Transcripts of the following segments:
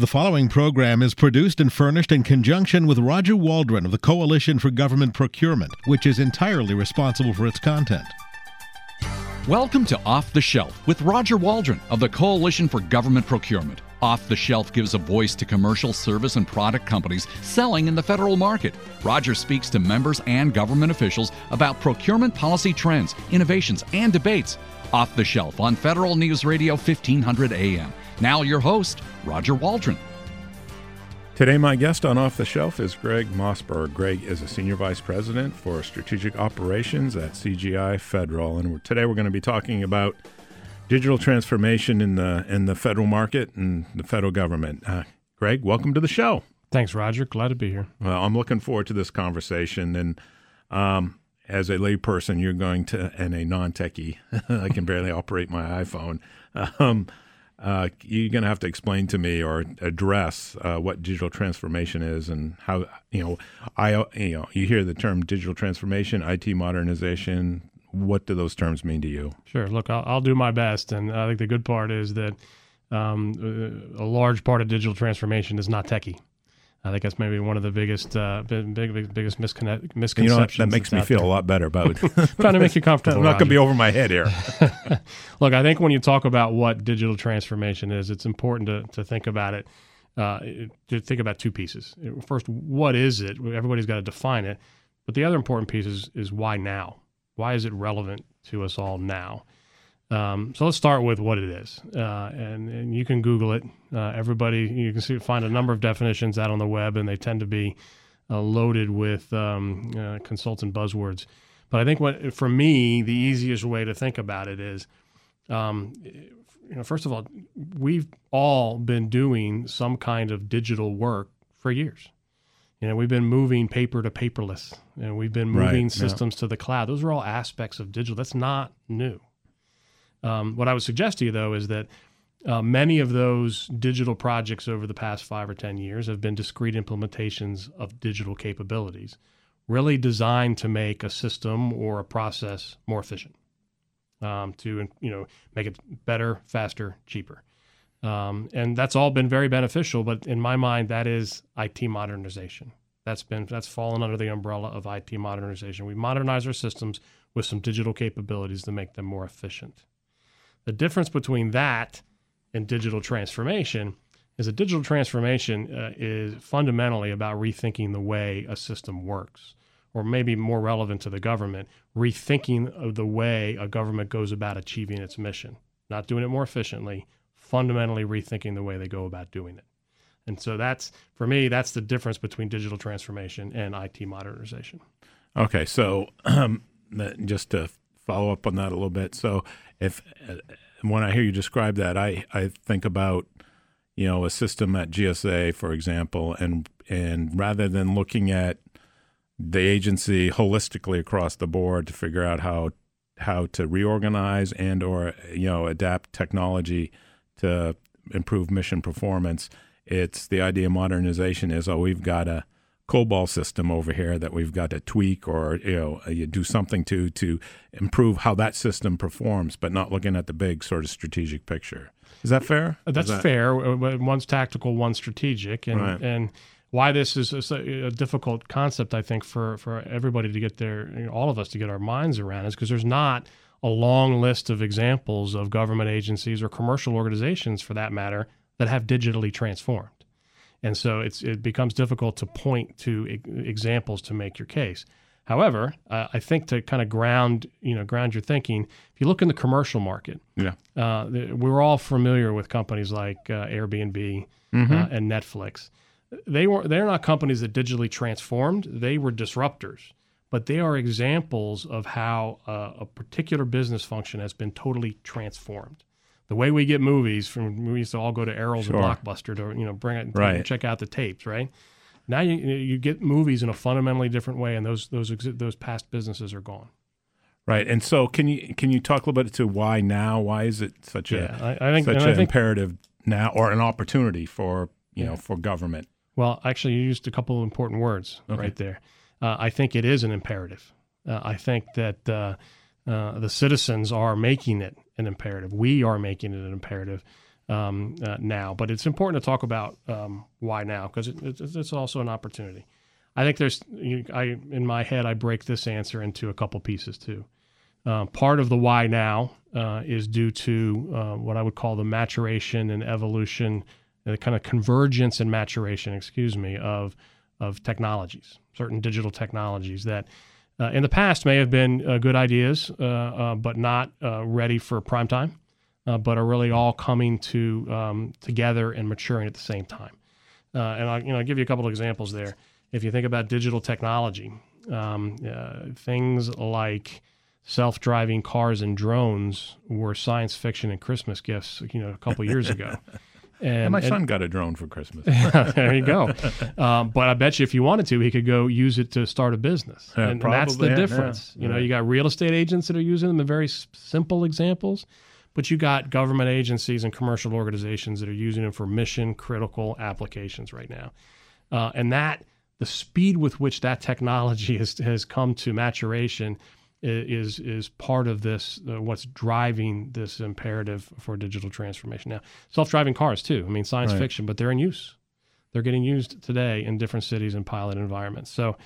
The following program is produced and furnished in conjunction with Roger Waldron of the Coalition for Government Procurement, which is entirely responsible for its content. Welcome to Off the Shelf with Roger Waldron of the Coalition for Government Procurement. Off the Shelf gives a voice to commercial service and product companies selling in the federal market. Roger speaks to members and government officials about procurement policy trends, innovations, and debates. Off the Shelf on Federal News Radio 1500 AM. Now your host, Roger Waldron. Today my guest on Off the Shelf is Gregg Mossburg. Gregg is a Senior Vice President for Strategic Operations at CGI Federal. And today we're going to be talking about digital transformation in the federal market and the federal government. Gregg, welcome to the show. Thanks, Roger. Glad to be here. Well, I'm looking forward to this conversation. And as a layperson, you're going to, and a non-techie, I can barely operate my iPhone, you're going to have to explain to me or address what digital transformation is and how, you hear the term digital transformation, IT modernization. What do those terms mean to you? Sure. Look, I'll do my best. And I think the good part is that a large part of digital transformation is not techie. I think that's maybe one of the biggest biggest misconceptions. You know what? That makes me feel a lot better about trying to make you comfortable. I'm not going to be over my head here. Look, I think when you talk about what digital transformation is, it's important to think about it. To think about two pieces. First, what is it? Everybody's got to define it. But the other important piece is why now? Why is it relevant to us all now? So let's start with what it is, and you can Google it. Everybody, you can find a number of definitions out on the web, and they tend to be loaded with consultant buzzwords. But I think for me, the easiest way to think about it is, first of all, we've all been doing some kind of digital work for years. We've been moving paper to paperless, and we've been moving systems to the cloud. Those are all aspects of digital. That's not new. What I would suggest to you, though, is that many of those digital projects over the past 5 or 10 years have been discrete implementations of digital capabilities, really designed to make a system or a process more efficient, to make it better, faster, cheaper. And that's all been very beneficial. But in my mind, that is IT modernization. That's fallen under the umbrella of IT modernization. We modernize our systems with some digital capabilities to make them more efficient. The difference between that and digital transformation is that digital transformation is fundamentally about rethinking the way a system works, or maybe more relevant to the government, rethinking the way a government goes about achieving its mission, not doing it more efficiently, fundamentally rethinking the way they go about doing it. And so that's the difference between digital transformation and IT modernization. Okay, so just to follow up on that a little bit. So if when I hear you describe that, I think about, a system at GSA, for example, and rather than looking at the agency holistically across the board to figure out how to reorganize and or, adapt technology to improve mission performance, it's the idea of modernization is, we've got a COBOL system over here that we've got to tweak or you do something to improve how that system performs, but not looking at the big sort of strategic picture. Is that fair? That's fair. One's tactical, one's strategic. And right. And why this is a difficult concept, I think, for everybody to get all of us to get our minds around is because there's not a long list of examples of government agencies or commercial organizations, for that matter, that have digitally transformed. And so it becomes difficult to point to examples to make your case. However, I think to kind of ground your thinking, if you look in the commercial market, we're all familiar with companies like Airbnb and Netflix. They're not companies that digitally transformed. They were disruptors, but they are examples of how a particular business function has been totally transformed. The way we get movies we used to all go to Errol's and Blockbuster to bring it and check out the tapes, right? Now you get movies in a fundamentally different way, and those past businesses are gone. Right, and so can you talk a little bit to why now? Why is it such an imperative now, or an opportunity for for government? Well, actually, you used a couple of important words right there. I think it is an imperative. I think that the citizens are making it an imperative. We are making it an imperative. now. But it's important to talk about why now, because it's also an opportunity. I think there's, in my head, I break this answer into a couple pieces too. Part of the why now is due to what I would call the maturation and evolution, the kind of convergence and maturation, of technologies, certain digital technologies that in the past may have been good ideas, but not ready for prime time, but are really all coming to together and maturing at the same time. And I'll give you a couple of examples there. If you think about digital technology, things like self-driving cars and drones were science fiction and Christmas gifts, a couple years ago. And my son got a drone for Christmas. There you go. But I bet you if you wanted to, he could go use it to start a business. And that's the difference. Yeah. You got real estate agents that are using them in very simple examples, but you got government agencies and commercial organizations that are using them for mission critical applications right now. And that, the speed with which that technology has come to maturation is part of this, what's driving this imperative for digital transformation. Now, self-driving cars too, science fiction, but they're in use. They're getting used today in different cities and pilot environments. So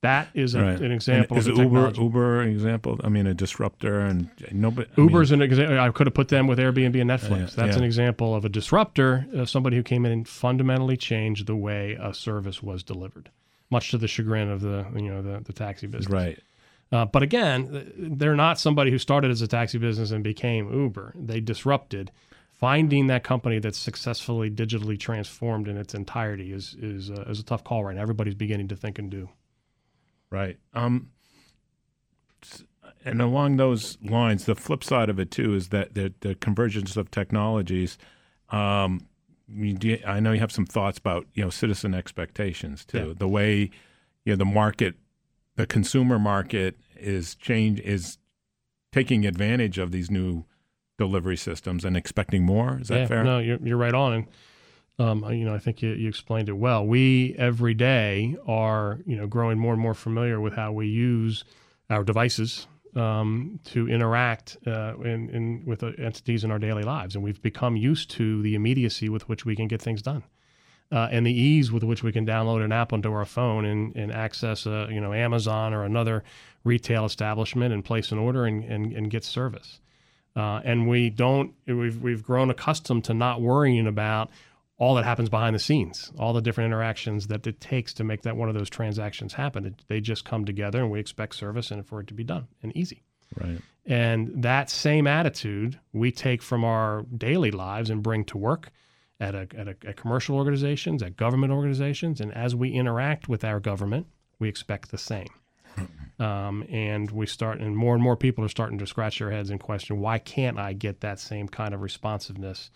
that is an example of technology. Is Uber an example? A disruptor and nobody... Uber's an example. I could have put them with Airbnb and Netflix. That's an example of a disruptor, somebody who came in and fundamentally changed the way a service was delivered, much to the chagrin of the taxi business. Right. But again, they're not somebody who started as a taxi business and became Uber. They disrupted. Finding that company that's successfully digitally transformed in its entirety is a tough call right now. Everybody's beginning to think and do. Right. And along those lines, the flip side of it too is that the convergence of technologies. I know you have some thoughts about citizen expectations too. Yeah. The way the market. The consumer market is taking advantage of these new delivery systems and expecting more. Is that fair? No, you're right on. And I think you explained it well. We every day are growing more and more familiar with how we use our devices to interact with entities in our daily lives, and we've become used to the immediacy with which we can get things done. And the ease with which we can download an app onto our phone and access Amazon or another retail establishment and place an order and get service. And we've grown accustomed to not worrying about all that happens behind the scenes, all the different interactions that it takes to make that one of those transactions happen. They just come together and we expect service and for it to be done and easy. Right. And that same attitude we take from our daily lives and bring to work. At commercial organizations, at government organizations, and as we interact with our government, we expect the same. And more and more people are starting to scratch their heads and question, why can't I get that same kind of responsiveness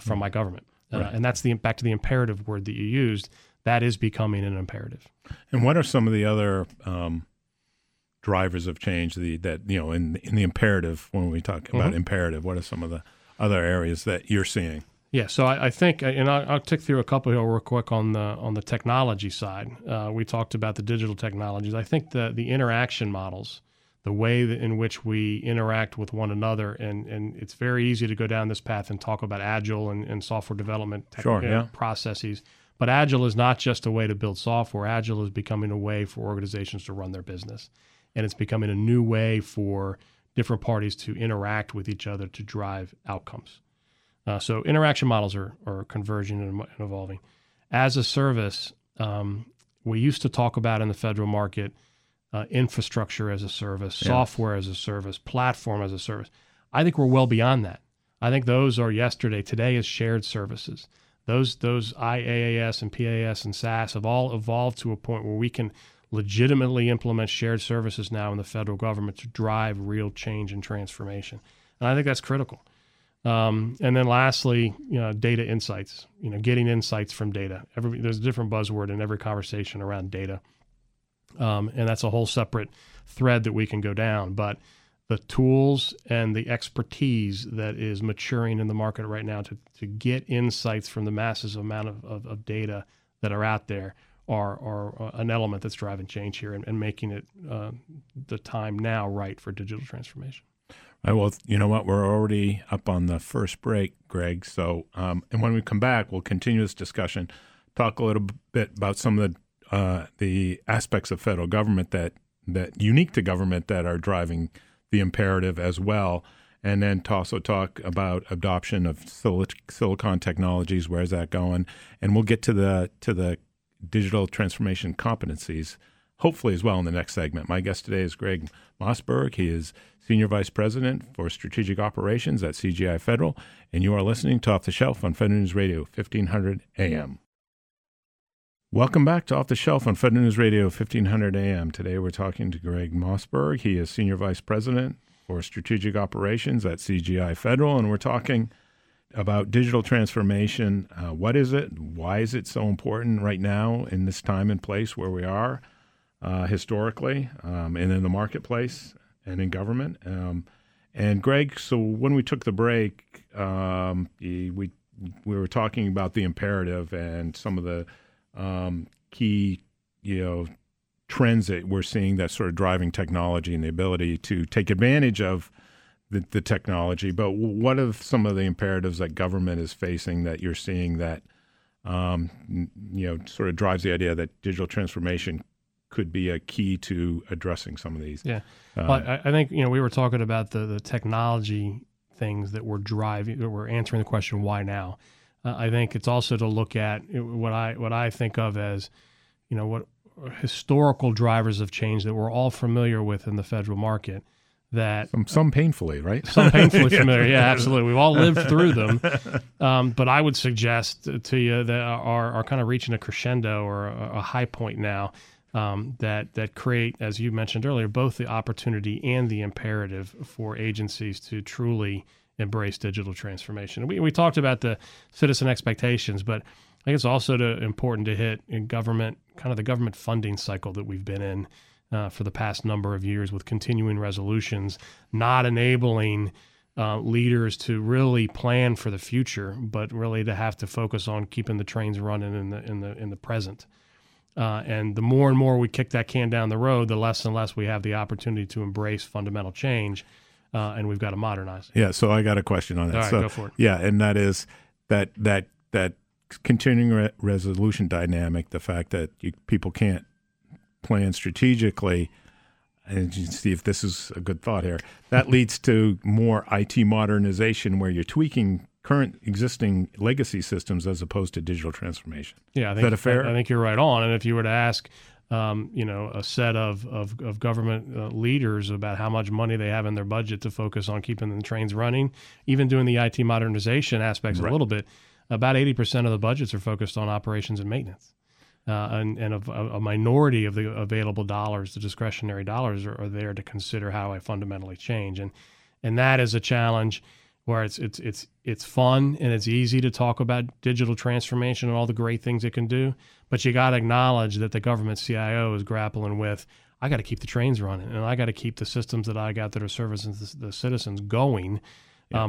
from my government? And that's back to the imperative word that you used. That is becoming an imperative. And what are some of the other drivers of change in the imperative, when we talk about imperative, what are some of the other areas that you're seeing? Yeah, so I think, and I'll tick through a couple here real quick on the technology side. We talked about the digital technologies. I think the interaction models, the way in which we interact with one another, and it's very easy to go down this path and talk about Agile and software development processes. But Agile is not just a way to build software. Agile is becoming a way for organizations to run their business, and it's becoming a new way for different parties to interact with each other to drive outcomes. So interaction models are converging and evolving. As a service, we used to talk about in the federal market, infrastructure as a service, software as a service, platform as a service. I think we're well beyond that. I think those are yesterday. Today is shared services. Those IAAS and PAS and SaaS have all evolved to a point where we can legitimately implement shared services now in the federal government to drive real change and transformation. And I think that's critical. And then lastly, data insights, getting insights from data. There's a different buzzword in every conversation around data. And that's a whole separate thread that we can go down. But the tools and the expertise that is maturing in the market right now to get insights from the massive amount of data that are out there are an element that's driving change here and making it the time now right for digital transformation. Well, you know what? We're already up on the first break, Greg. So, and when we come back, we'll continue this discussion, talk a little bit about some of the aspects of federal government that unique to government that are driving the imperative as well, and then to also talk about adoption of silicon technologies. Where's that going? And we'll get to the digital transformation competencies, hopefully, as well in the next segment. My guest today is Gregg Mossburg. He is Senior Vice President for Strategic Operations at CGI Federal, and you are listening to Off the Shelf on Federal News Radio, 1500 AM. Welcome back to Off the Shelf on Federal News Radio, 1500 AM. Today we're talking to Gregg Mossburg. He is Senior Vice President for Strategic Operations at CGI Federal, and we're talking about digital transformation. What is it? Why is it so important right now in this time and place where we are? Historically, and in the marketplace and in government. And Greg, so when we took the break, we were talking about the imperative and some of the key, trends that we're seeing that's sort of driving technology and the ability to take advantage of the technology. But what are some of the imperatives that government is facing that you're seeing that sort of drives the idea that digital transformation could be a key to addressing some of these? Yeah. Well, I think, we were talking about the technology things that we're driving, that we're answering the question, why now? I think it's also to look at what I think of as, what historical drivers of change that we're all familiar with in the federal market. That some painfully, right? Some painfully familiar. Yeah, absolutely. We've all lived through them. But I would suggest to you that are kind of reaching a crescendo or a high point now. That create, as you mentioned earlier, both the opportunity and the imperative for agencies to truly embrace digital transformation. We talked about the citizen expectations, but I think it's also important to hit in government, kind of the government funding cycle that we've been in for the past number of years with continuing resolutions, not enabling leaders to really plan for the future, but really to have to focus on keeping the trains running in the present. And the more and more we kick that can down the road, the less and less we have the opportunity to embrace fundamental change, and we've got to modernize. Yeah, so I got a question on that. All right, so, go for it. Yeah, and that is that continuing resolution dynamic, the fact that people can't plan strategically, and you see if this is a good thought here, that leads to more IT modernization where you're tweaking current existing legacy systems as opposed to digital transformation. Yeah, I think, is that a fair? I think you're right on. And if you were to ask, a set of government leaders about how much money they have in their budget to focus on keeping the trains running, even doing the IT modernization aspects right. A little bit, about 80% of the budgets are focused on operations and maintenance. And a minority of the available dollars, the discretionary dollars, are there to consider how I fundamentally change. And that is a challenge. Where it's fun and it's easy to talk about digital transformation and all the great things it can do, but you got to acknowledge that the government CIO is grappling with, I got to keep the trains running and I got to keep the systems that I got that are servicing the citizens going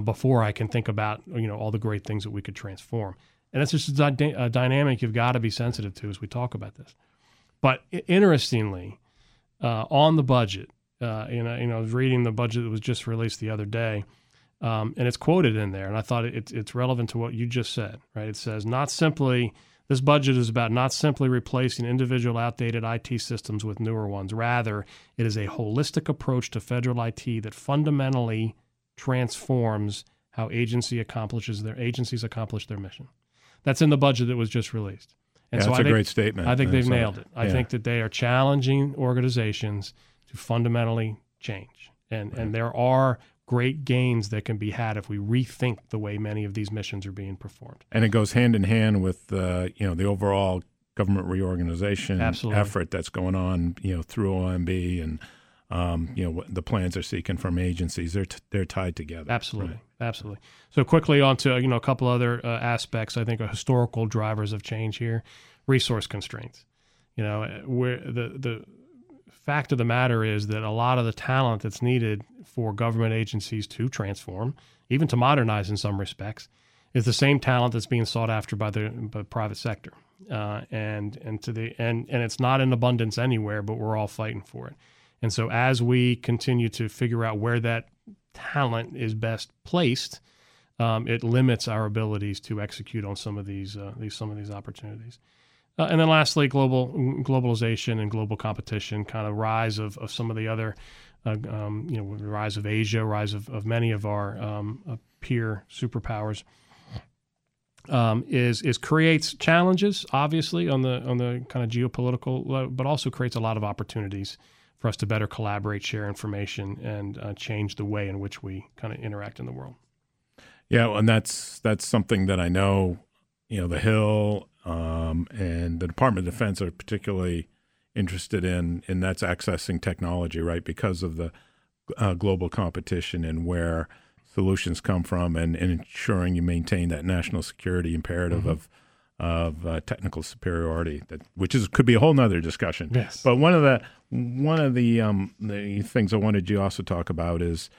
before I can think about all the great things that we could transform. And that's just a dynamic you've got to be sensitive to as we talk about this. But interestingly, on the budget, I was reading the budget that was just released the other day. And it's quoted in there, and I thought it's relevant to what you just said, right? It says, this budget is about not simply replacing individual outdated IT systems with newer ones. Rather, it is a holistic approach to federal IT that fundamentally transforms how agencies accomplish their mission. That's in the budget that was just released. And so that's a great statement. I think they've nailed it. I think that they are challenging organizations to fundamentally change. And there are great gains that can be had if we rethink the way many of these missions are being performed. And it goes hand in hand with the overall government reorganization effort that's going on, through OMB and the plans they're seeking from agencies. They're tied together. Absolutely, right? Absolutely. So quickly onto a couple other aspects. I think are historical drivers of change here, resource constraints. Where the fact of the matter is that a lot of the talent that's needed for government agencies to transform, even to modernize in some respects, is the same talent that's being sought after by the private sector, and it's not in abundance anywhere. But we're all fighting for it, and so as we continue to figure out where that talent is best placed, it limits our abilities to execute on some of these opportunities. And then lastly, globalization and global competition, kind of rise of some of the other, rise of Asia, rise of many of our peer superpowers, is creates challenges, obviously, on the kind of geopolitical level, but also creates a lot of opportunities for us to better collaborate, share information, and change the way in which we kind of interact in the world. Yeah, and that's something that I know, the Hill and the Department of Defense are particularly interested in, and that's accessing technology, right, because of the global competition and where solutions come from, and ensuring you maintain that national security imperative of technical superiority, which could be a whole nother discussion. Yes. But one of the things I wanted you also talk about is,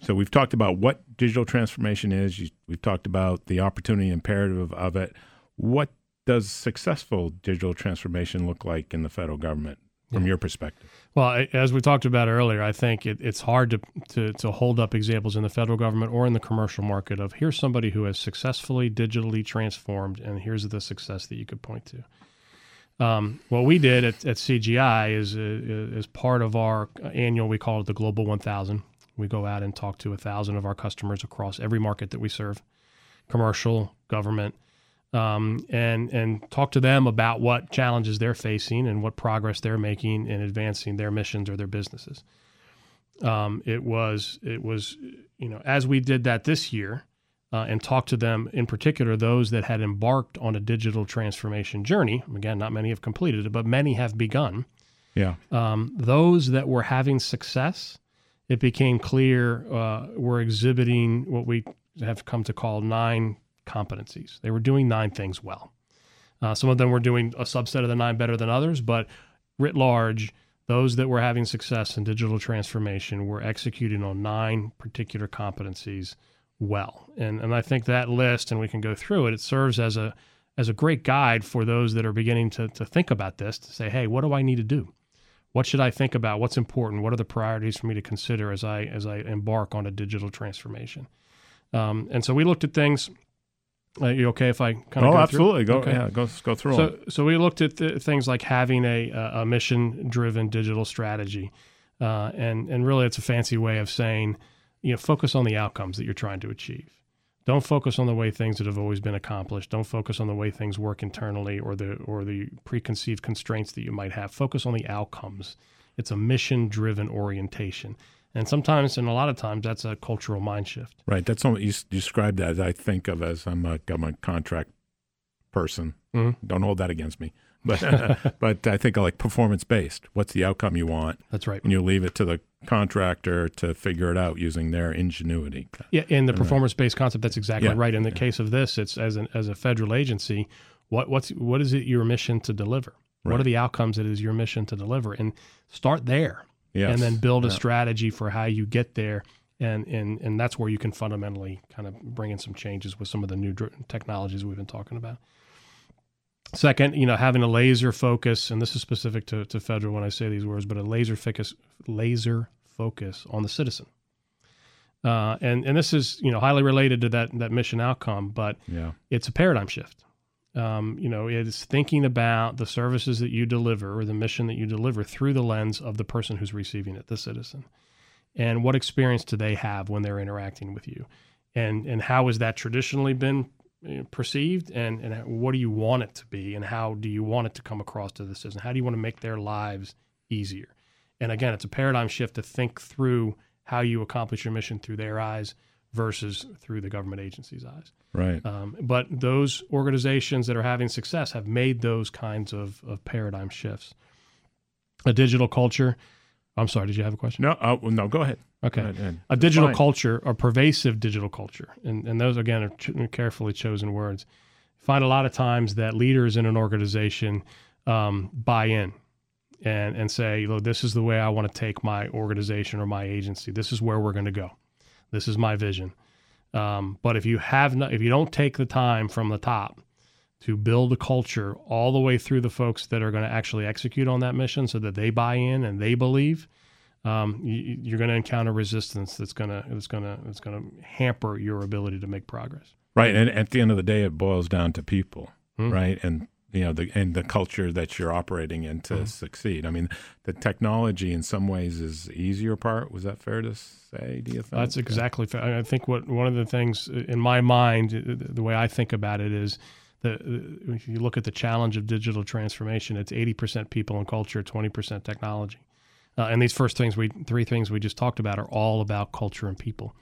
so we've talked about what digital transformation is. We've talked about the opportunity imperative of it. What does successful digital transformation look like in the federal government from your perspective? Well, as we talked about earlier, I think it's hard to hold up examples in the federal government or in the commercial market of here's somebody who has successfully digitally transformed, and here's the success that you could point to. What we did at CGI is part of our annual, we call it the Global 1000. We go out and talk to 1,000 of our customers across every market that we serve, commercial, government, and talk to them about what challenges they're facing and what progress they're making in advancing their missions or their businesses. It was as we did that this year and talked to them, in particular those that had embarked on a digital transformation journey. Again, not many have completed it, but many have begun. Yeah. Those that were having success, it became clear were exhibiting what we have come to call 9 competencies. They were doing 9 things well. Some of them were doing a subset of the 9 better than others, but writ large, those that were having success in digital transformation were executing on 9 particular competencies well. And I think that list, and we can go through it, it serves as a great guide for those that are beginning to think about this, to say, hey, what do I need to do? What should I think about? What's important? What are the priorities for me to consider as I embark on a digital transformation? And so we looked at things. Are you okay if I kind of go absolutely. Through? Go, okay. Yeah, go through them. So we looked at things like having a mission-driven digital strategy, and really it's a fancy way of saying, focus on the outcomes that you're trying to achieve. Don't focus on the way things that have always been accomplished. Don't focus on the way things work internally or the preconceived constraints that you might have. Focus on the outcomes. It's a mission-driven orientation. And sometimes, and a lot of times, that's a cultural mind shift. Right. That's something you described that as I think of as I'm a contract person. Mm-hmm. Don't hold that against me. But I think of like performance-based. What's the outcome you want? That's right. And you leave it to the contractor to figure it out using their ingenuity. Yeah, in the performance-based concept, that's exactly right. In the case of this, it's as a federal agency, what is it your mission to deliver? Right. What are the outcomes that is your mission to deliver? And start there. Yes. And then build a strategy for how you get there. And that's where you can fundamentally kind of bring in some changes with some of the new technologies we've been talking about. Second, having a laser focus, and this is specific to federal when I say these words, but a laser focus on the citizen. And this is, highly related to that mission outcome, but it's a paradigm shift. It's thinking about the services that you deliver or the mission that you deliver through the lens of the person who's receiving it, the citizen. And what experience do they have when they're interacting with you? And how has that traditionally been perceived, and what do you want it to be, and how do you want it to come across to the citizen? How do you want to make their lives easier? And again, it's a paradigm shift to think through how you accomplish your mission through their eyes versus through the government agency's eyes. Right. But those organizations that are having success have made those kinds of paradigm shifts. A digital culture. I'm sorry, did you have a question? No, no, go ahead. Okay. Go ahead. A digital culture, a pervasive digital culture, and those, again, are carefully chosen words. You find a lot of times that leaders in an organization buy in and say, look, this is the way I want to take my organization or my agency. This is where we're going to go. This is my vision. But if you don't take the time from the top to build a culture all the way through the folks that are going to actually execute on that mission so that they buy in and they believe, you're going to encounter resistance that's going to hamper your ability to make progress. Right, and at the end of the day, it boils down to people, right? And the culture that you're operating in to succeed. I mean, the technology in some ways is the easier part. Was that fair to say, do you think? That's exactly fair. I think one of the things in my mind, the way I think about it is, if you look at the challenge of digital transformation, it's 80% people and culture, 20% technology. And these first three things we just talked about are all about culture and people.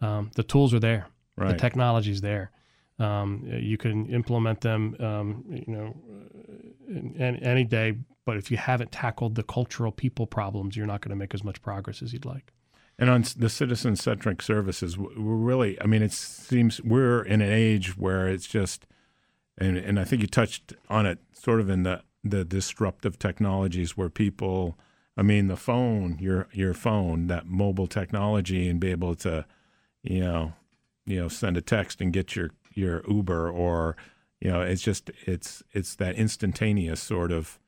The tools are there. Right. The technology's there. You can implement them, in any day. But if you haven't tackled the cultural people problems, you're not going to make as much progress as you'd like. And on the citizen-centric services, we're really, I mean, it seems we're in an age where it's just, and I think you touched on it sort of in the disruptive technologies where people, I mean, the phone, your phone, that mobile technology, and be able to, send a text and get your Uber, or, it's just, it's that instantaneous sort of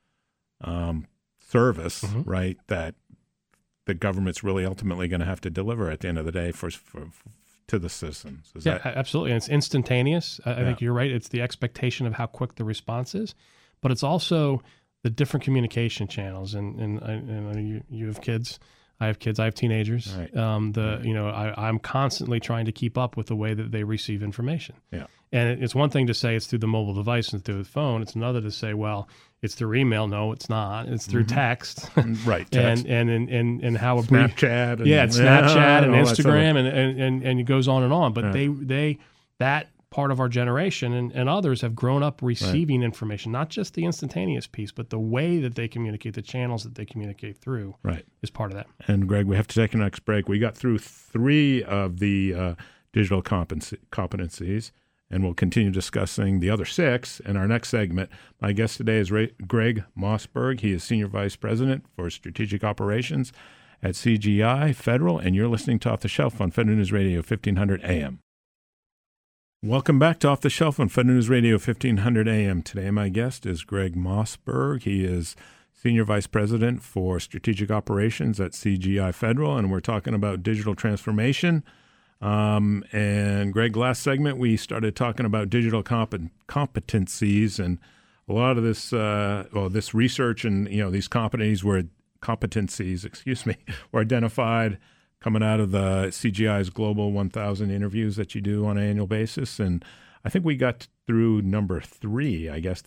service, right, that the government's really ultimately going to have to deliver at the end of the day for to the citizens. Absolutely. And it's instantaneous. I think you're right. It's the expectation of how quick the response is, but it's also the different communication channels. And you have kids. I have kids. I have teenagers. Right. I'm constantly trying to keep up with the way that they receive information. Yeah. And it's one thing to say it's through the mobile device and through the phone. It's another to say, well, it's through email. No, it's not. It's through text. Right. Text. And how Snapchat. Snapchat and Instagram and it goes on and on. But they that part of our generation and others have grown up receiving information, not just the instantaneous piece, but the way that they communicate, the channels that they communicate through is part of that. And Greg, we have to take a next break. We got through three of the digital competencies. And we'll continue discussing the other six in our next segment. My guest today is Gregg Mossburg. He is Senior Vice President for Strategic Operations at CGI Federal, and you're listening to Off the Shelf on Federal News Radio 1500 AM. Welcome back to Off the Shelf on Federal News Radio 1500 AM. Today my guest is Gregg Mossburg. He is Senior Vice President for Strategic Operations at CGI Federal, and we're talking about digital transformation. And Greg, last segment, we started talking about digital competencies and a lot of this, this research and, these competencies were identified coming out of the CGI's Global 1000 interviews that you do on an annual basis. And I think we got through number 3, I guess,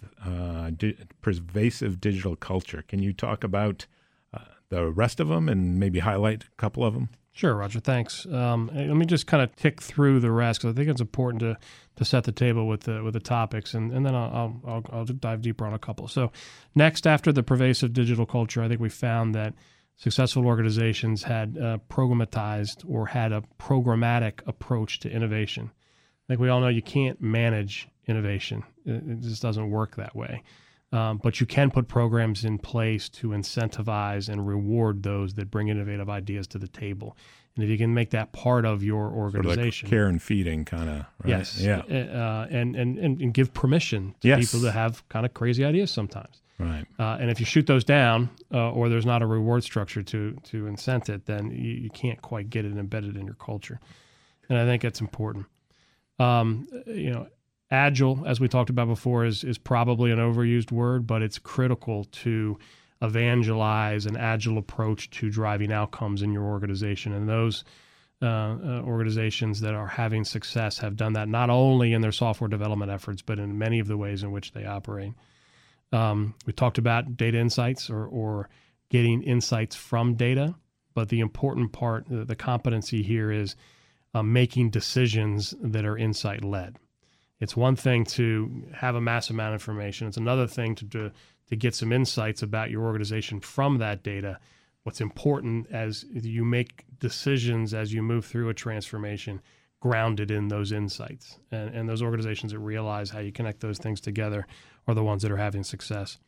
pervasive digital culture. Can you talk about the rest of them and maybe highlight a couple of them? Sure, Roger. Thanks. Let me just kind of tick through the rest because I think it's important to set the table with the topics, and then I'll dive deeper on a couple. So, next, after the pervasive digital culture, I think we found that successful organizations had programmatized or had a programmatic approach to innovation. I think we all know you can't manage innovation; it just doesn't work that way. But you can put programs in place to incentivize and reward those that bring innovative ideas to the table. And if you can make that part of your organization. Sort of like care and feeding kind of, right? Yes. Yeah. And give permission to people to have kind of crazy ideas sometimes. Right. And if you shoot those down or there's not a reward structure to incent it, then you can't quite get it embedded in your culture. And I think that's important. Agile, as we talked about before, is probably an overused word, but it's critical to evangelize an agile approach to driving outcomes in your organization. And those organizations that are having success have done that not only in their software development efforts, but in many of the ways in which they operate. We talked about data insights or getting insights from data, but the important part, the competency here is making decisions that are insight-led. It's one thing to have a mass amount of information. It's another thing to get some insights about your organization from that data. What's important as you make decisions as you move through a transformation grounded in those insights. And those organizations that realize how you connect those things together are the ones that are having success.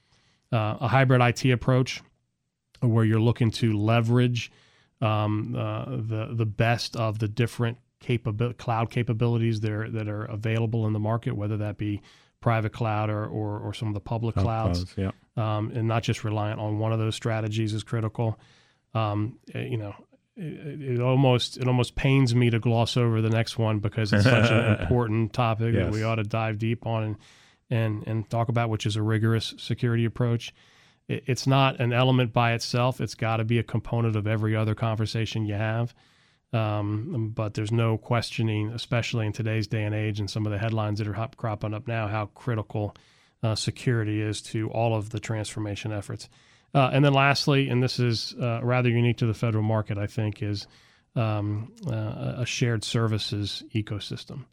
A hybrid IT approach where you're looking to leverage the best of the different cloud capabilities that are available in the market, whether that be private cloud or some of the public clouds, and not just reliant on one of those strategies is critical. you know, it almost pains me to gloss over the next one because it's such an important topic that we ought to dive deep on and talk about, which is a rigorous security approach. It's not an element by itself. It's got to be a component of every other conversation you have. But there's no questioning, especially in today's day and age and some of the headlines that are cropping up now, how critical security is to all of the transformation efforts. And then lastly, and this is rather unique to the federal market, I think, is a shared services ecosystem.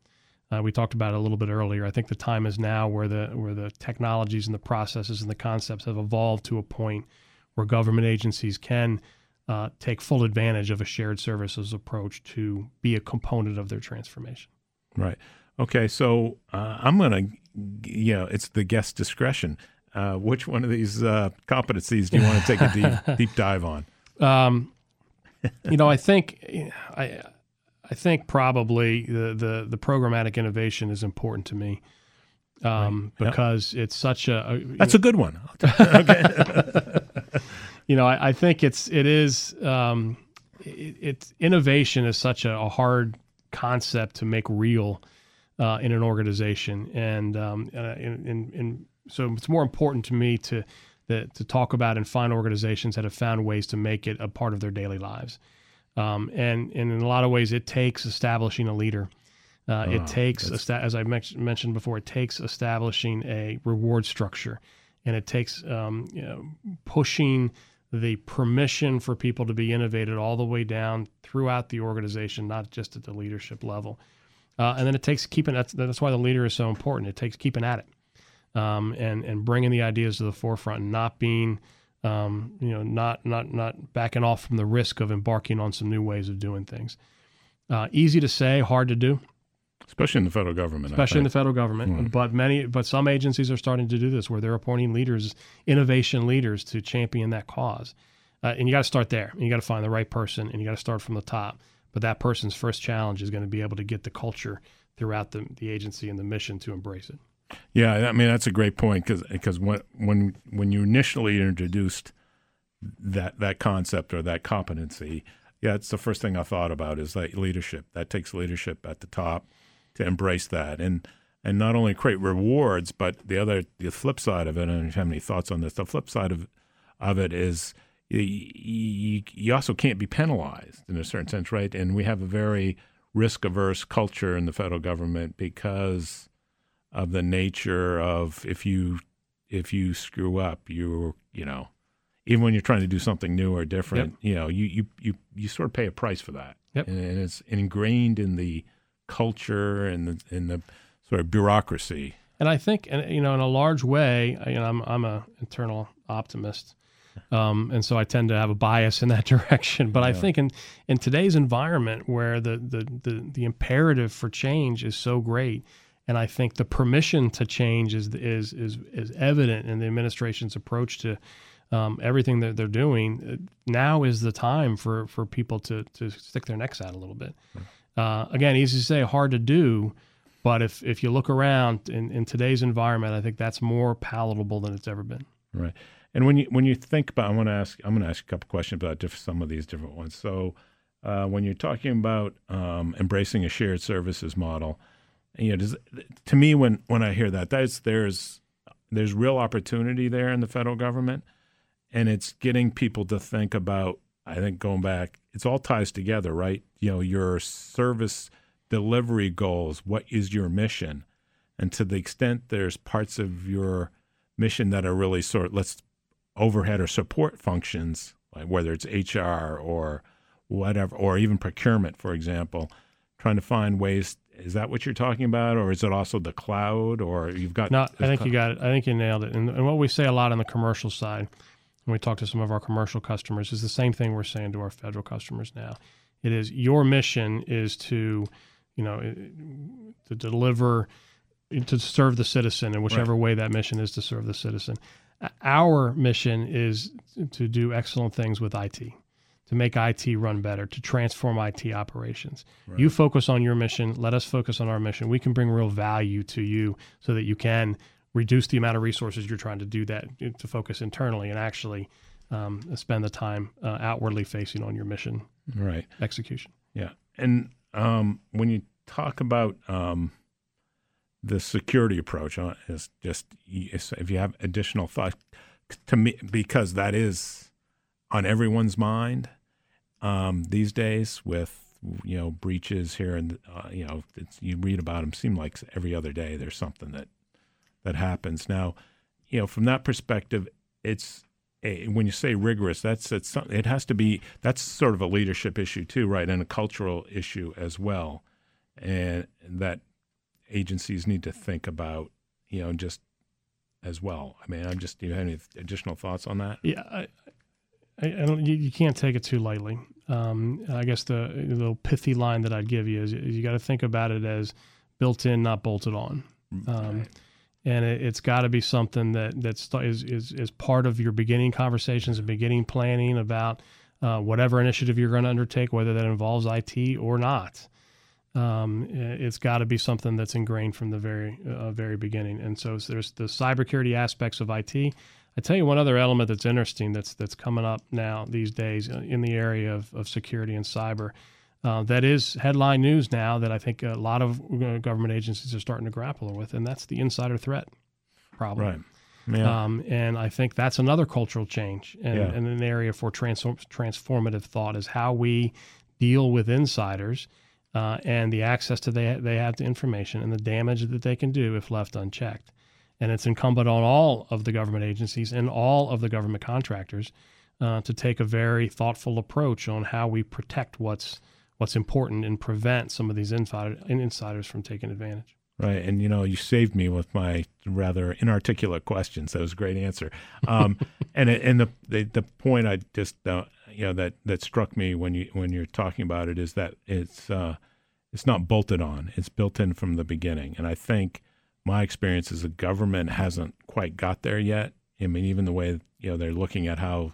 We talked about it a little bit earlier. I think the time is now where the technologies and the processes and the concepts have evolved to a point where government agencies can take full advantage of a shared services approach to be a component of their transformation. Right. Okay. So I'm going to, it's the guest discretion. Which one of these competencies do you want to take a deep dive on? I think probably the programmatic innovation is important to me because it's such a that's a good one. Okay. I think it's innovation is such a hard concept to make real in an organization, and so it's more important to me to talk about and find organizations that have found ways to make it a part of their daily lives. And in a lot of ways, it takes establishing a leader. It takes, as I mentioned before, it takes establishing a reward structure, and it takes pushing the permission for people to be innovated all the way down throughout the organization, not just at the leadership level. And then it takes keeping, that's why the leader is so important. It takes keeping at it and bringing the ideas to the forefront and not being not backing off from the risk of embarking on some new ways of doing things. Easy to say, hard to do. Especially in the federal government. But some agencies are starting to do this where they're appointing leaders, innovation leaders, to champion that cause. And you got to start there. And you got to find the right person, and you got to start from the top. But that person's first challenge is going to be able to get the culture throughout the agency and the mission to embrace it. Yeah, I mean, that's a great point because when you initially introduced that concept or that competency, it's the first thing I thought about is that leadership. That takes leadership at the top to embrace that and not only create rewards, but the flip side of it, I don't have any thoughts on this, the flip side of it is you also can't be penalized in a certain sense, right? And we have a very risk-averse culture in the federal government because of the nature of if you screw up, you even when you're trying to do something new or different, you sort of pay a price for that. Yep. And it's ingrained in the culture and in the sort of bureaucracy. And I think, in a large way, I'm an internal optimist, and so I tend to have a bias in that direction. But I think in today's environment where the imperative for change is so great. And I think the permission to change is evident in the administration's approach to everything that they're doing. Now is the time for people to stick their necks out a little bit. Again, easy to say, hard to do, but if you look around in today's environment, I think that's more palatable than it's ever been. Right. And when you think about, I'm going to ask a couple questions about some of these different ones. So when you're talking about embracing a shared services model. To me, when I hear that there's real opportunity there in the federal government, and it's getting people to think about. I think going back, it's all ties together, right? Your service delivery goals. What is your mission? And to the extent there's parts of your mission that are really overhead or support functions, like whether it's HR or whatever, or even procurement, for example, trying to find ways. Is that what you're talking about, or is it also the cloud, or you've got? No, I think you got it. I think you nailed it. And what we say a lot on the commercial side, when we talk to some of our commercial customers, is the same thing we're saying to our federal customers now. It is your mission is to deliver, to serve the citizen in whichever way that mission is to serve the citizen. Our mission is to do excellent things with IT. To make IT run better, to transform IT operations. Right. You focus on your mission, let us focus on our mission. We can bring real value to you so that you can reduce the amount of resources you're trying to do that to focus internally and actually spend the time outwardly facing on your mission execution. Yeah. And when you talk about the security approach, is just if you have additional thought to me, because that is on everyone's mind these days with, you know, breaches here and, you know, it's, you read about them, seem like every other day there's something that, that happens. Now, you know, from that perspective, it's a, when you say rigorous, that's, it's, it has to be, that's sort of a leadership issue too, right? And a cultural issue as well. And that agencies need to think about, you know, just as well. I mean, I'm just, do you have any additional thoughts on that? Yeah. I don't, you can't take it too lightly. I guess the little pithy line that I'd give you is you got to think about it as built in, not bolted on. Right. And it's got to be something that is part of your beginning conversations and beginning planning about whatever initiative you're going to undertake, whether that involves IT or not. It's got to be something that's ingrained from the very beginning. And so there's the cybersecurity aspects of IT. I tell you one other element that's interesting that's coming up now these days in the area of security and cyber that is headline news now that I think a lot of government agencies are starting to grapple with, and that's the insider threat problem. Right. Yeah. And I think that's another cultural change and an area for transformative thought is how we deal with insiders and the access to they have to information and the damage that they can do if left unchecked. And it's incumbent on all of the government agencies and all of the government contractors to take a very thoughtful approach on how we protect what's important and prevent some of these insiders from taking advantage. Right. And, you know, you saved me with my rather inarticulate questions. That was a great answer. And the point I just, you know, that struck me when you're talking about it is that it's not bolted on. It's built in from the beginning. And I think my experience is the government hasn't quite got there yet. I mean, even the way, you know, they're looking at how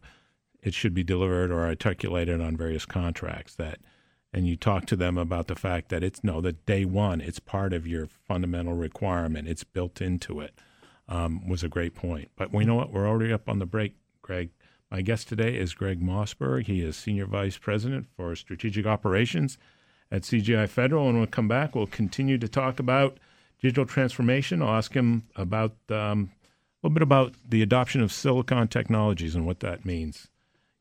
it should be delivered or articulated on various contracts that, and you talk to them about the fact that that day one, it's part of your fundamental requirement. It's built into it, was a great point. But we know what, we're already up on the break, Greg. My guest today is Gregg Mossburg. He is Senior Vice President for Strategic Operations at CGI Federal. And when we come back, we'll continue to talk about digital transformation. I'll ask him about a little bit about the adoption of silicon technologies and what that means.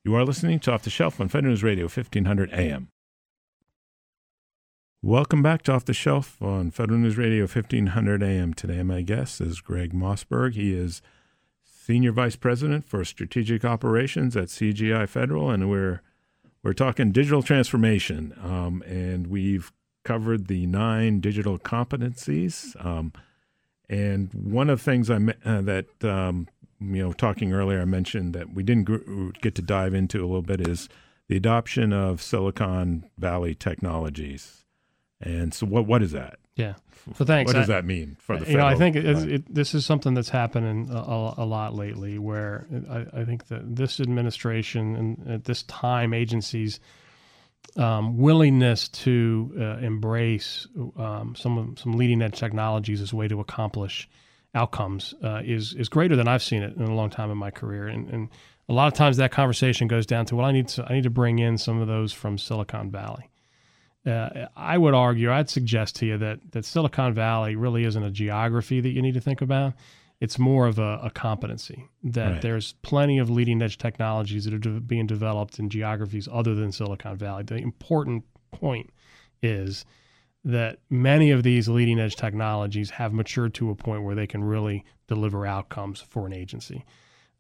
You are listening to Off the Shelf on Federal News Radio, 1500 AM. Welcome back to Off the Shelf on Federal News Radio, 1500 AM. Today, my guest is Gregg Mossburg. He is Senior Vice President for Strategic Operations at CGI Federal, and we're talking digital transformation, and we've covered the 9 digital competencies, and one of the things talking earlier, I mentioned that we didn't get to dive into a little bit is the adoption of Silicon Valley technologies. And so, what is that? Yeah. So thanks. What does that mean for the federal? I think this is something that's happening a lot lately, where I think that this administration and at this time agencies. Willingness to embrace some leading edge technologies as a way to accomplish outcomes is greater than I've seen it in a long time in my career. And a lot of times that conversation goes down to, well, I need to bring in some of those from Silicon Valley. I would argue, I'd suggest to you that Silicon Valley really isn't a geography that you need to think about. It's more of a competency that there's plenty of leading edge technologies that are being developed in geographies other than Silicon Valley. The important point is that many of these leading edge technologies have matured to a point where they can really deliver outcomes for an agency.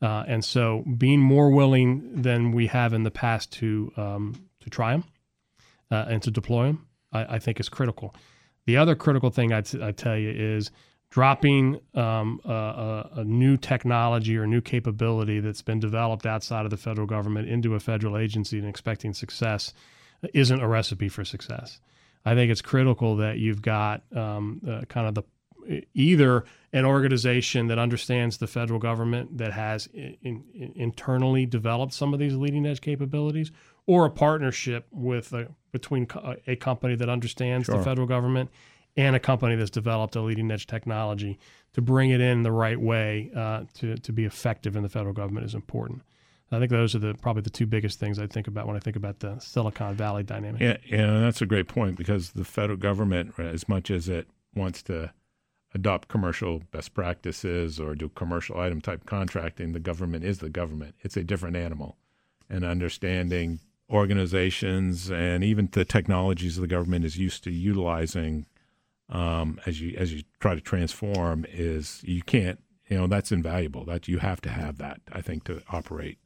And so being more willing than we have in the past to try them and to deploy them, I think is critical. The other critical thing I'd tell you is dropping a new technology or new capability that's been developed outside of the federal government into a federal agency and expecting success isn't a recipe for success. I think it's critical that you've got either an organization that understands the federal government that has internally developed some of these leading edge capabilities, or a partnership between a company that understands the federal government and a company that's developed a leading-edge technology to bring it in the right way to be effective in the federal government is important. I think those are probably the two biggest things I think about when I think about the Silicon Valley dynamic. Yeah, that's a great point, because the federal government, as much as it wants to adopt commercial best practices or do commercial item type contracting, the government is the government. It's a different animal. And understanding organizations and even the technologies of the government is used to utilizing as you try to transform is you can't, that's invaluable. That you have to have that, I think, to operate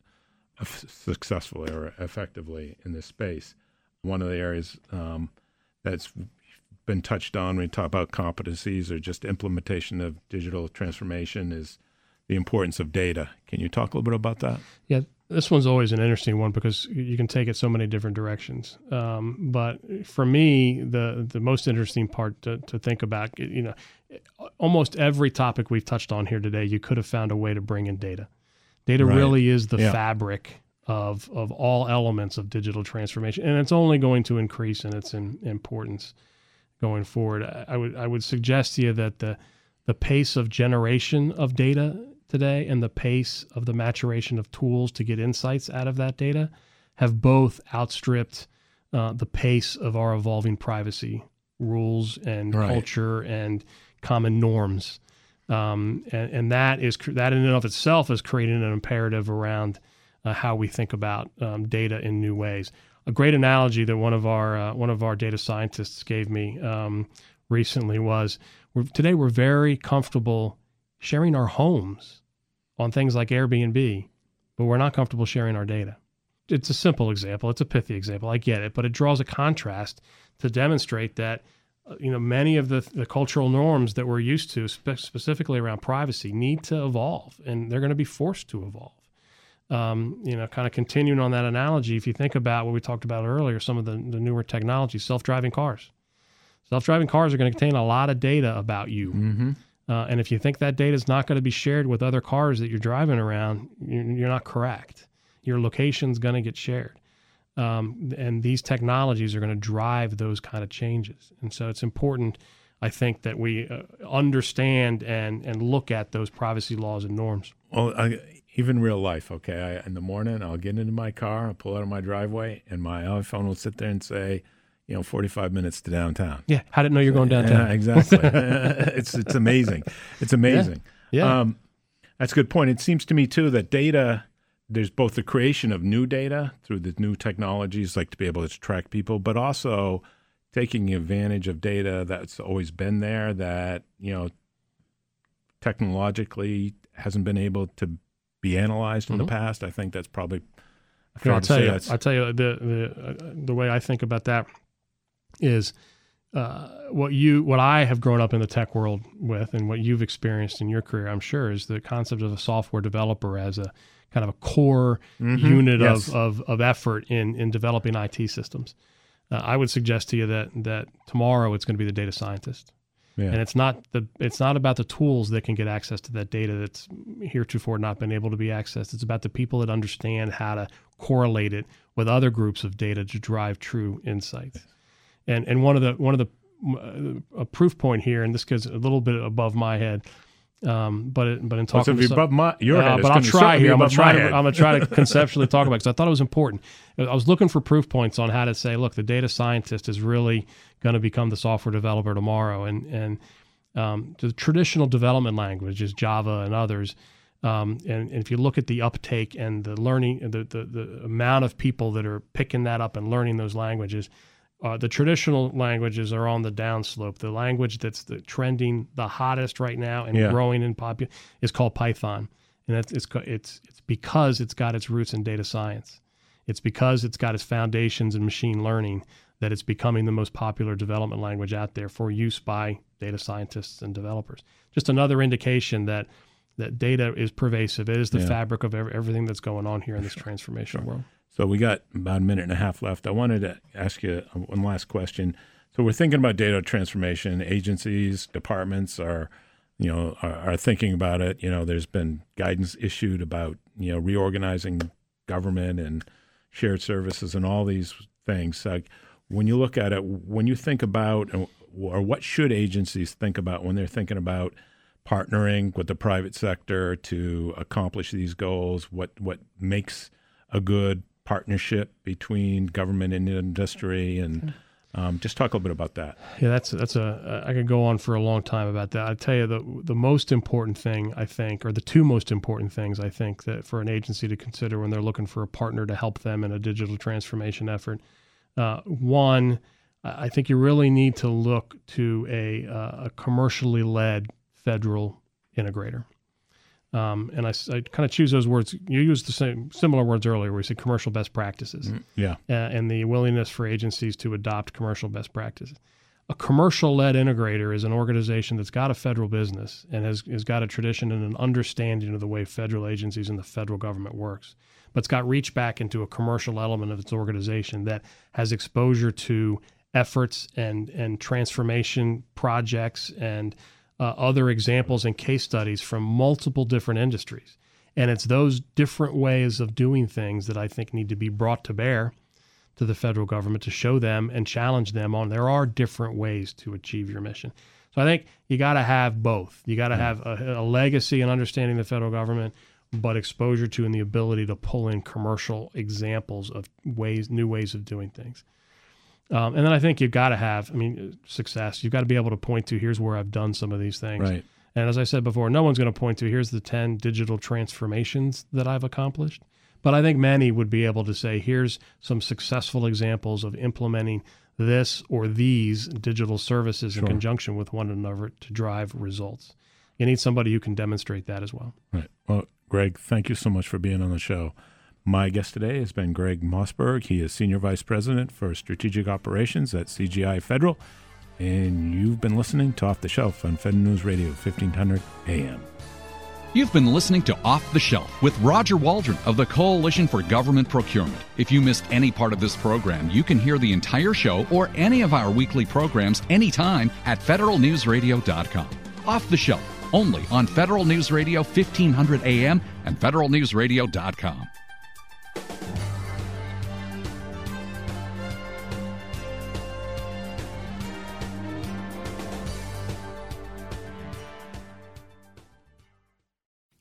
successfully or effectively in this space. One of the areas that's been touched on when we talk about competencies or just implementation of digital transformation is the importance of data. Can you talk a little bit about that? Yeah, this one's always an interesting one because you can take it so many different directions. But for me, the most interesting part to think about, almost every topic we've touched on here today, you could have found a way to bring in data. Data right. really is the fabric of all elements of digital transformation, and it's only going to increase in its importance going forward. I would suggest to you that the pace of generation of data today and the pace of the maturation of tools to get insights out of that data have both outstripped the pace of our evolving privacy rules and right. culture and common norms. And that in and of itself is creating an imperative around how we think about data in new ways. A great analogy that one of our data scientists gave me recently was today we're very comfortable sharing our homes on things like Airbnb, but we're not comfortable sharing our data. It's a simple example. It's a pithy example. I get it, but it draws a contrast to demonstrate that many of the cultural norms that we're used to, specifically around privacy, need to evolve, and they're going to be forced to evolve. Kind of continuing on that analogy, if you think about what we talked about earlier, some of the newer technologies, self-driving cars. Self-driving cars are going to contain a lot of data about you. Mm-hmm. And if you think that data is not going to be shared with other cars that you're driving around, you're not correct. Your location's going to get shared. And these technologies are going to drive those kind of changes. And so it's important, I think, that we understand and look at those privacy laws and norms. Well, even real life, okay? In the morning, I'll get into my car, I'll pull out of my driveway, and my iPhone will sit there and say, 45 minutes to downtown. Yeah, how did it know you're going downtown? Yeah, exactly. It's amazing. It's amazing. Yeah. That's a good point. It seems to me, too, that data... There's both the creation of new data through the new technologies, like to be able to track people, but also taking advantage of data that's always been there that, technologically hasn't been able to be analyzed in the past. I think that's probably fair to say. I'll tell you the way I think about that is what I have grown up in the tech world with and what you've experienced in your career, I'm sure, is the concept of a software developer as a kind of a core unit of effort in developing IT systems. I would suggest to you that tomorrow it's going to be the data scientist, and it's not about the tools that can get access to that data that's heretofore not been able to be accessed. It's about the people that understand how to correlate it with other groups of data to drive true insights. And one of the proof point here, and this goes a little bit above my head. But in talking I'm going to try to conceptually talk about it because I thought it was important. I was looking for proof points on how to say, look, the data scientist is really going to become the software developer tomorrow. And the traditional development languages, Java and others. And if you look at the uptake and the learning, the amount of people that are picking that up and learning those languages, the traditional languages are on the downslope. The language that's trending the hottest right now and growing in popular is called Python, and it's because it's got its roots in data science. It's because it's got its foundations in machine learning that it's becoming the most popular development language out there for use by data scientists and developers. Just another indication that data is pervasive. It is the fabric of everything that's going on here in this transformation world. So we got about a minute and a half left. I wanted to ask you one last question. So we're thinking about data transformation. Agencies, departments are thinking about it. There's been guidance issued about, reorganizing government and shared services and all these things. When you look at it, when you think about, or what should agencies think about when they're thinking about partnering with the private sector to accomplish these goals, what makes – a good partnership between government and industry, and just talk a little bit about that. Yeah, that's I could go on for a long time about that. I tell you, the most important thing I think, or the two most important things I think that for an agency to consider when they're looking for a partner to help them in a digital transformation effort. One, I think you really need to look to a commercially led federal integrator. And I kind of choose those words. You used the same similar words earlier where you said commercial best practices. Yeah. And the willingness for agencies to adopt commercial best practices. A commercial-led integrator is an organization that's got a federal business and has got a tradition and an understanding of the way federal agencies and the federal government works, but it's got reach back into a commercial element of its organization that has exposure to efforts and transformation projects and other examples and case studies from multiple different industries. And it's those different ways of doing things that I think need to be brought to bear to the federal government to show them and challenge them on there are different ways to achieve your mission. So I think you got to have both. You got to have a legacy and understanding of the federal government, but exposure to and the ability to pull in commercial examples of ways, new ways of doing things. And then I think you've got to have, success. You've got to be able to point to, here's where I've done some of these things. Right. And as I said before, no one's going to point to, here's the 10 digital transformations that I've accomplished. But I think many would be able to say, here's some successful examples of implementing this or these digital services in conjunction with one another to drive results. You need somebody who can demonstrate that as well. Right. Well, Gregg, thank you so much for being on the show. My guest today has been Gregg Mossburg. He is Senior Vice President for Strategic Operations at CGI Federal. And you've been listening to Off the Shelf on Federal News Radio, 1500 AM. You've been listening to Off the Shelf with Roger Waldron of the Coalition for Government Procurement. If you missed any part of this program, you can hear the entire show or any of our weekly programs anytime at federalnewsradio.com. Off the Shelf, only on Federal News Radio, 1500 AM and federalnewsradio.com.